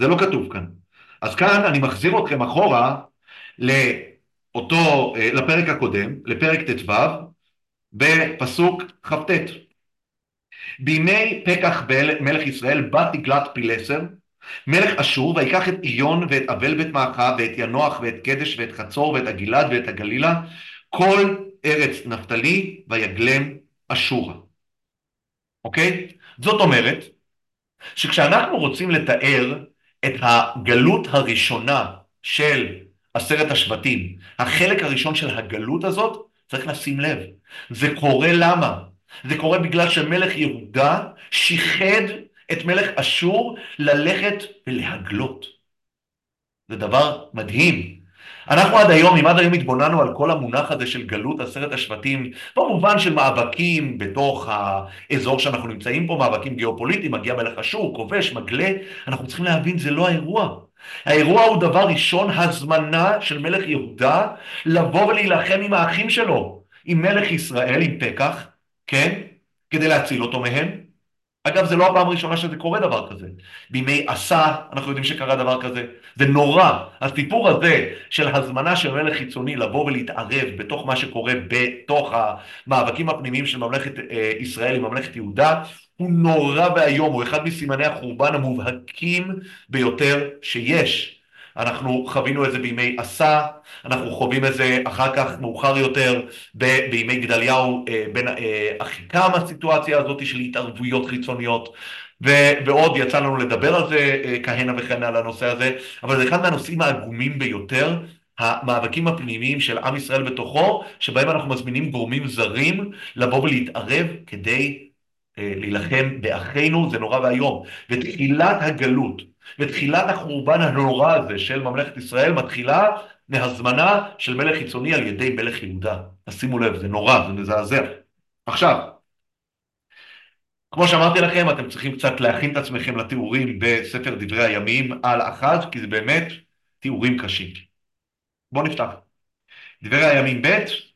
זה לא כתוב כאן. אז כאן אני מחזיר אתכם אחורה לאותו, לפרק הקודם, לפרק ט"ו, בפסוק כ"ט. בימי פקח מלך ישראל בא תגלת-פילסר, מלך אשור, ויקח את עיון ואת אבל בית מעכה ואת ינוח ואת קדש ואת חצור ואת הגלעד ואת הגלילה, כל ארץ נפתלי ויגלם אשורה. אוקיי? זאת אומרת שכשאנחנו רוצים לתאר את הגלות הראשונה של עשרת השבטים, החלק הראשון של הגלות הזאת, צריך לשים לב. זה קורה למה? זה קורה בגלל שמלך יהודה שיחד את מלך אשור ללכת ולהגלות. זה דבר מדהים. אנחנו עד היום, אם עד היום התבוננו על כל המונח הזה של גלות עשרת השבטים, במובן של מאבקים בתוך האזור שאנחנו נמצאים פה, מאבקים גיאופוליטיים, מגיע מלך אשור, כובש, מגלה, אנחנו צריכים להבין, זה לא האירוע. האירוע הוא דבר ראשון, הזמנה של מלך יהודה לבוא ולהילחם עם האחים שלו, עם מלך ישראל, עם פקח, כן? כדי להציל אותו מהם. אגב, זה לא הפעם הראשונה שזה קורה דבר כזה. בימי עשה, אנחנו יודעים שקרה דבר כזה. זה נורא. הסיפור הזה של הזמנה של מלך חיצוני לבוא ולהתערב בתוך מה שקורה בתוך המאבקים הפנימיים של ממלכת ישראל עם ממלכת יהודה, הוא נורא והיום, הוא אחד מסימני החורבן המובהקים ביותר שיש. אנחנו חווינו את זה בימי עשה, אנחנו חווים את זה אחר כך מאוחר יותר ב- בימי גדליהו, אה, בין אה, אחיקם הסיטואציה הזאת של התערבויות חיצוניות, ו- ועוד יצא לנו לדבר על זה אה, כהנה וכהנה על הנושא הזה, אבל זה אחד מהנושאים העגומים ביותר, המאבקים הפנימיים של עם ישראל בתוכו, שבהם אנחנו מזמינים גורמים זרים לבוא ולהתערב כדי אה, להילחם באחינו, זה נורא והיום. ותחילת הגלות, ותחילת החורבן הנורא הזה של ממלכת ישראל מתחילה מהזמנה של מלך חיצוני על ידי מלך יהודה. תשימו לב, זה נורא, זה מזעזע. עכשיו, כמו שאמרתי לכם, אתם צריכים קצת להכין את עצמכם לתיאורים בספר דברי הימים על אחז, כי זה באמת תיאורים קשים. בואו נפתח. דברי הימים ב',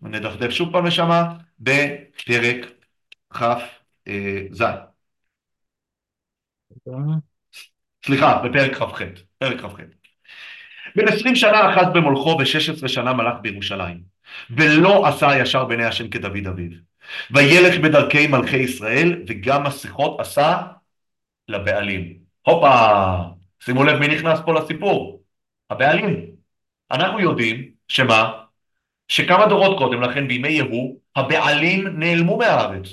נדפדף שוב פעם לשמה, בפרק כף זן. תודה. סליחה, בפרק ח"ח, פרק ח"ח. בן עשרים שנה אחז במולכו ושש עשרה שנה מלך בירושלים, ולא עשה ישר בעיני השם כדוד אביו. וילך בדרכי מלכי ישראל, וגם מסכות עשה לבעלים. הופה, שימו לב מי נכנס פה לסיפור, הבעלים. אנחנו יודעים שמה? שכמה דורות קודם לכן בימי יהוא, הבעלים נעלמו מהארץ.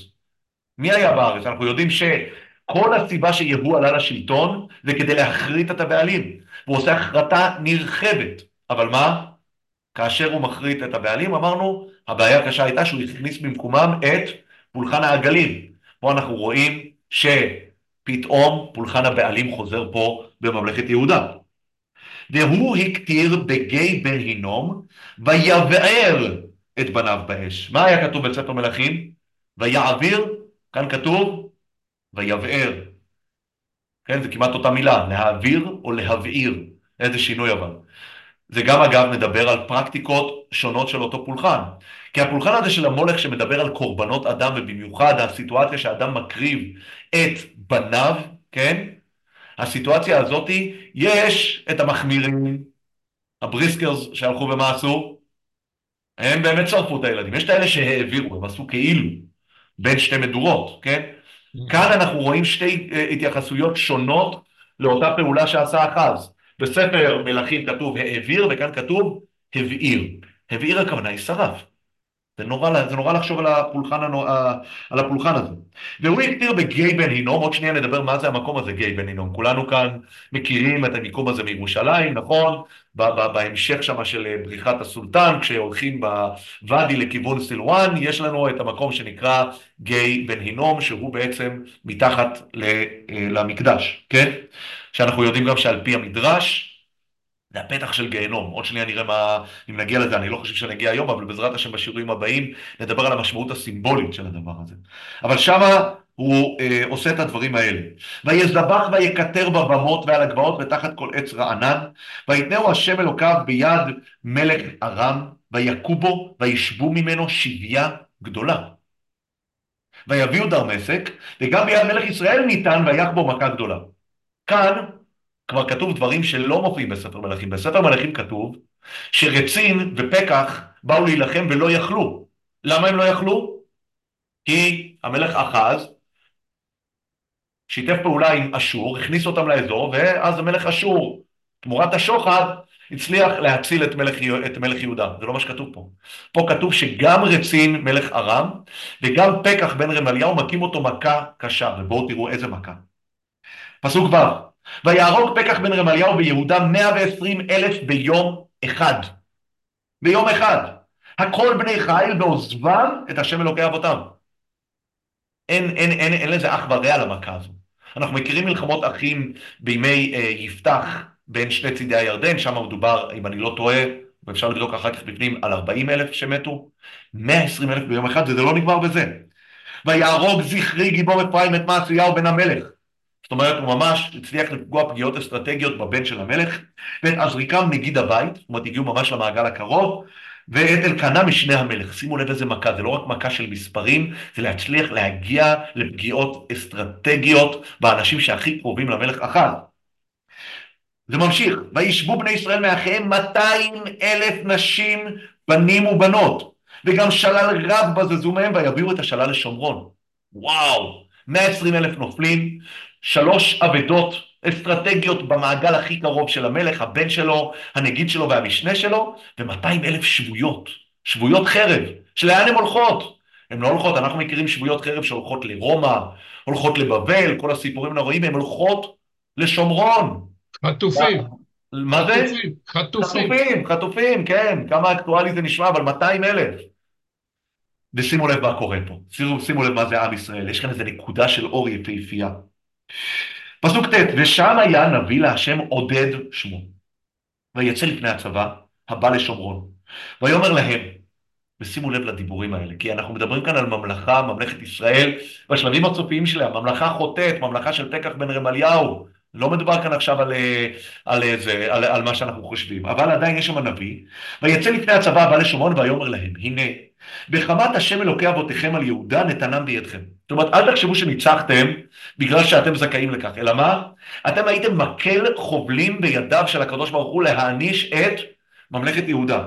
מי היה בארץ? אנחנו יודעים ש... כל הסיבה שיהוא עלה לשלטון זה כדי להחריט את הבעלים. הוא עושה החרטה נרחבת. אבל מה? כאשר הוא מחריט את הבעלים, אמרנו, הבעיה הקשה הייתה שהוא הכניס במקומם את פולחן העגלים. פה אנחנו רואים שפתאום פולחן הבעלים חוזר פה בממלכת יהודה. והוא הקטיר בגיא בן הינום, ויבער את בניו באש. מה היה כתוב בספר מלכים? ויעביר, כאן כתוב, ויבער. כן, זה כמעט אותה מילה, להעביר או להבעיר. איזה שינוי אבל. זה גם אגב מדבר על פרקטיקות שונות של אותו פולחן. כי הפולחן הזה של המולך שמדבר על קורבנות אדם, ובמיוחד הסיטואציה שאדם מקריב את בניו, כן? הסיטואציה הזאת יש את המחמירים, הבריסקרס שהלכו ומה עשו, הם באמת שרפו את הילדים. יש את האלה שהעבירו, הם עשו כאילו, בין שתי מדורות, כן? כאן אנחנו רואים שתי התייחסויות שונות לאותה פעולה שעשה אחז. בספר מלכים כתוב העביר, וכאן כתוב הבעיר. הבעיר הכוונה היא שרף. זה נורא, זה נורא לחשוב על הפולחן, על הפולחן הזה. והוא הכתיר בגיא בן הינום, עוד שנייה נדבר מה זה המקום הזה, גיא בן הינום. כולנו כאן מכירים את המקום הזה מירושלים, נכון? בהמשך שמה של בריחת הסולטן, כשהולכים בוודי לכיוון סילואן, יש לנו את המקום שנקרא גיא בן הינום, שהוא בעצם מתחת למקדש, כן? שאנחנו יודעים גם שעל פי המדרש, זה הפתח של גיהנום. עוד שנייה נראה מה, אם נגיע לזה, אני לא חושב שנגיע היום, אבל בעזרת השם בשיעורים הבאים, נדבר על המשמעות הסימבולית של הדבר הזה. אבל שמה הוא אה, עושה את הדברים האלה. ויזבח ויקטר בבמות ועל הגבעות ותחת כל עץ רענן, ויתנהו השם אלוקיו ביד מלך ארם, ויכו בו וישבו ממנו שביה גדולה. ויביאו דרמשק, וגם ביד מלך ישראל ניתן ויח בו מכה גדולה. כאן, כבר כתוב דברים שלא מופיעים בספר מלכים. בספר מלכים כתוב שרצין ופקח באו להילחם ולא יכלו. למה הם לא יכלו? כי המלך אחז שיתף פעולה עם אשור, הכניס אותם לאזור, ואז המלך אשור, תמורת השוחד, הצליח להציל את מלך, את מלך יהודה. זה לא מה שכתוב פה. פה כתוב שגם רצין מלך ארם, וגם פקח בן רמליהו מקים אותו מכה קשה, ובואו תראו איזה מכה. פסוק ו' ויהרוג פקח בן רמליהו ביהודה מאה ועשרים אלף ביום אחד. ביום אחד. הכל בני חיל בעוזבם את השם אלוקי אבותם. אין, אין, אין, אין לזה אח ורע למכה הזו. אנחנו מכירים מלחמות אחים בימי אה, יפתח בין שני צידי הירדן, שם מדובר, אם אני לא טועה, ואפשר לבדוק אחר כך בפנים, על ארבעים אלף שמתו, מאה ועשרים אלף ביום אחד, וזה לא נגמר בזה. ויהרוג זכרי גיבור אפרים את מעשיהו בן המלך. זאת אומרת, הוא ממש הצליח לפגוע פגיעות אסטרטגיות בבן של המלך, ואת עזריקם נגיד הבית, זאת אומרת, הגיעו ממש למעגל הקרוב, ואת אלקנה משני המלך. שימו לב איזה מכה, זה לא רק מכה של מספרים, זה להצליח להגיע לפגיעות אסטרטגיות באנשים שהכי קרובים למלך אחר. זה ממשיך, וישבו בני ישראל מאחיהם מאתיים אלף נשים, בנים ובנות, וגם שלל רב בזזו מהם, ויביאו את השלל לשומרון. וואו, מאה ועשרים אלף נופלים, שלוש עבדות אסטרטגיות במעגל הכי קרוב של המלך, הבן שלו, הנגיד שלו והמשנה שלו, ו-מאתיים אלף שבויות, שבויות חרב, שלאן הן הולכות? הן לא הולכות, אנחנו מכירים שבויות חרב שהולכות לרומא, הולכות לבבל, כל הסיפורים נוראים, הן הולכות לשומרון. חטופים. מה זה? חטופים, חטופים. חטופים, חטופים, כן. כמה אקטואלי זה נשמע, אבל מאתיים אלף. ושימו לב מה קורה פה. שימו, שימו לב מה זה עם ישראל. יש כאן איזו נקודה של אור יפהפייה. פסוק ת' ושם היה נביא להשם עודד שמו. ויצא לפני הצבא, הבא לשומרון. ויאמר להם, ושימו לב לדיבורים האלה, כי אנחנו מדברים כאן על ממלכה, ממלכת ישראל, בשלבים הצופיים שלה, ממלכה חוטאת, ממלכה של פקח בן רמליהו, לא מדובר כאן עכשיו על, על, זה, על, על מה שאנחנו חושבים, אבל עדיין יש שם הנביא, ויצא לפני הצבא הבא לשומרון ויאמר להם, הנה, בחמת השם אלוקי אבותיכם על יהודה נתנם בידכם. זאת אומרת, אל תחשבו שניצחתם בגלל שאתם זכאים לכך, אלא מה? אתם הייתם מקל חובלים בידיו של הקדוש ברוך הוא להעניש את ממלכת יהודה.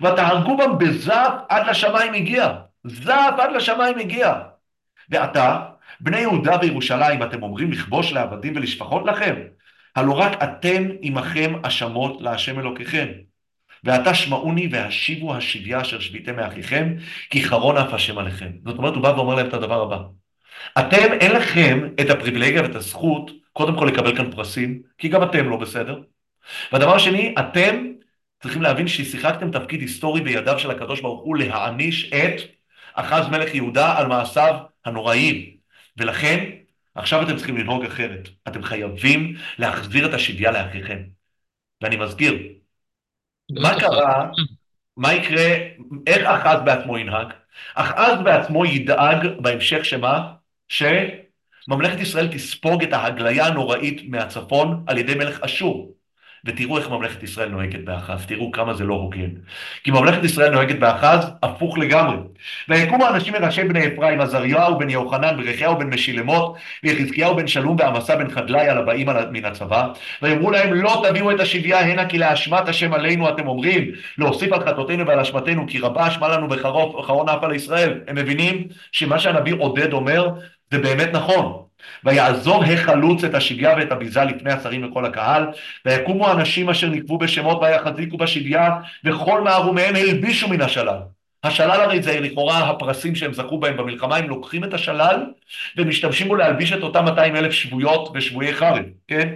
ותהרגו בם בזעף עד לשמיים הגיע, זעף עד לשמיים הגיע. ואתה, בני יהודה וירושלים, אתם אומרים לכבוש לעבדים ולשפחות לכם, הלא רק אתם עמכם אשמות להשם אלוקיכם. ואתה שמעוני והשיבו השביה אשר שביתם מאחיכם, כי חרון אף השם עליכם. זאת אומרת, הוא בא ואומר להם את הדבר הבא. אתם אין לכם את הפריבילגיה ואת הזכות, קודם כל לקבל כאן פרסים, כי גם אתם לא בסדר. והדבר השני, אתם צריכים להבין ששיחקתם תפקיד היסטורי בידיו של הקדוש ברוך הוא להעניש את אחז מלך יהודה על מעשיו הנוראים. ולכן, עכשיו אתם צריכים לנהוג אחרת. אתם חייבים להחזיר את השביה לאחיכם. ואני מזכיר, מה קרה, מה יקרה, איך אחז בעצמו ינהג? אחז בעצמו ידאג בהמשך שמה? שממלכת ישראל תספוג את ההגליה הנוראית מהצפון על ידי מלך אשור. ותראו איך ממלכת ישראל נוהגת באחז, תראו כמה זה לא הוגן. כי ממלכת ישראל נוהגת באחז הפוך לגמרי. ויקומו האנשים מראשי בני אפרים, עזריהו בן יוחנן, ברכיהו בן משילמות, ויחזקיהו בן שלום ועמסה בן חדלי על הבאים מן הצבא, ואמרו להם לא תביאו את השביה הנה כי לאשמת השם עלינו אתם אומרים, להוסיף על חטאותינו ועל אשמתנו כי רבה אשמה לנו וחרון אף על ישראל. הם מבינים שמה שהנביא עודד אומר זה באמת נכון. ויעזור החלוץ את השביה ואת הביזה לפני השרים וכל הקהל, ויקומו אנשים אשר נקבו בשמות ויחזיקו בשביה, וכל מערומיהם הלבישו מן השלל. השלל הרי זה לכאורה הפרסים שהם זכו בהם במלחמה, הם לוקחים את השלל ומשתמשים בו להלביש את אותם מאתיים אלף שבויות ושבויי חרב, כן?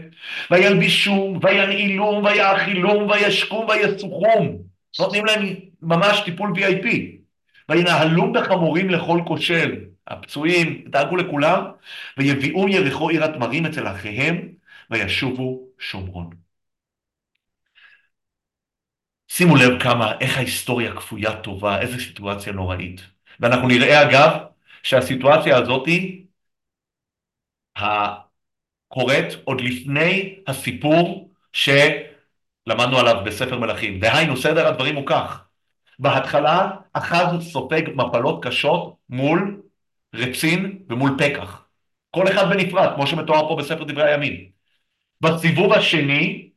וילבישום, וינעילום, ויאכילום, וישקום, ויסוחום. נותנים להם ממש טיפול וי איי פי. וינהלום בחמורים לכל כושל. הפצועים דאגו לכולם, ויביאו יריחו עיר התמרים אצל אחיהם, וישובו שומרון. שימו לב כמה, איך ההיסטוריה כפויה טובה, איזו סיטואציה נוראית. ואנחנו נראה אגב, שהסיטואציה הזאת היא הקורית עוד לפני הסיפור שלמדנו עליו בספר מלכים. דהיינו, סדר הדברים הוא כך. בהתחלה, אחז סופג מפלות קשות מול רצין ומול פקח. כל אחד בנפרד, כמו שמתואר פה בספר דברי הימים. בסיבוב השני,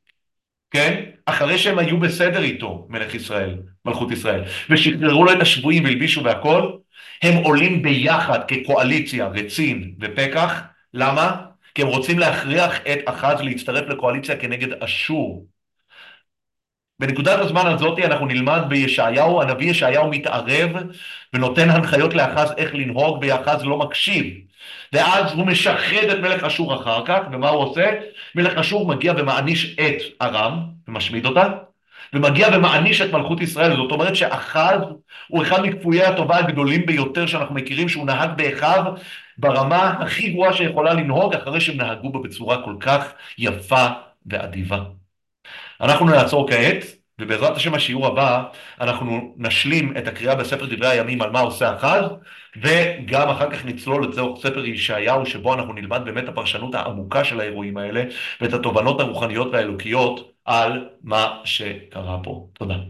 כן? אחרי שהם היו בסדר איתו, מלך ישראל, מלכות ישראל, ושחררו לו את השבויים והלבישו והכל, הם עולים ביחד כקואליציה, רצין ופקח. למה? כי הם רוצים להכריח את אחז להצטרף לקואליציה כנגד אשור. בנקודת הזמן הזאת אנחנו נלמד בישעיהו, הנביא ישעיהו מתערב ונותן הנחיות לאחז איך לנהוג, ואחז לא מקשיב. ואז הוא משחד את מלך אשור אחר כך, ומה הוא עושה? מלך אשור מגיע ומעניש את ארם, ומשמיד אותה, ומגיע ומעניש את מלכות ישראל. זאת אומרת שאחז הוא אחד מכפויי הטובה הגדולים ביותר שאנחנו מכירים, שהוא נהג באחיו ברמה הכי גרועה שיכולה לנהוג, אחרי שהם נהגו בה בצורה כל כך יפה ואדיבה. אנחנו נעצור כעת, ובעזרת השם השיעור הבא אנחנו נשלים את הקריאה בספר דברי הימים על מה עושה אחז, וגם אחר כך נצלול את זה ספר ישעיהו, שבו אנחנו נלמד באמת הפרשנות העמוקה של האירועים האלה ואת התובנות הרוחניות והאלוקיות על מה שקרה פה. תודה.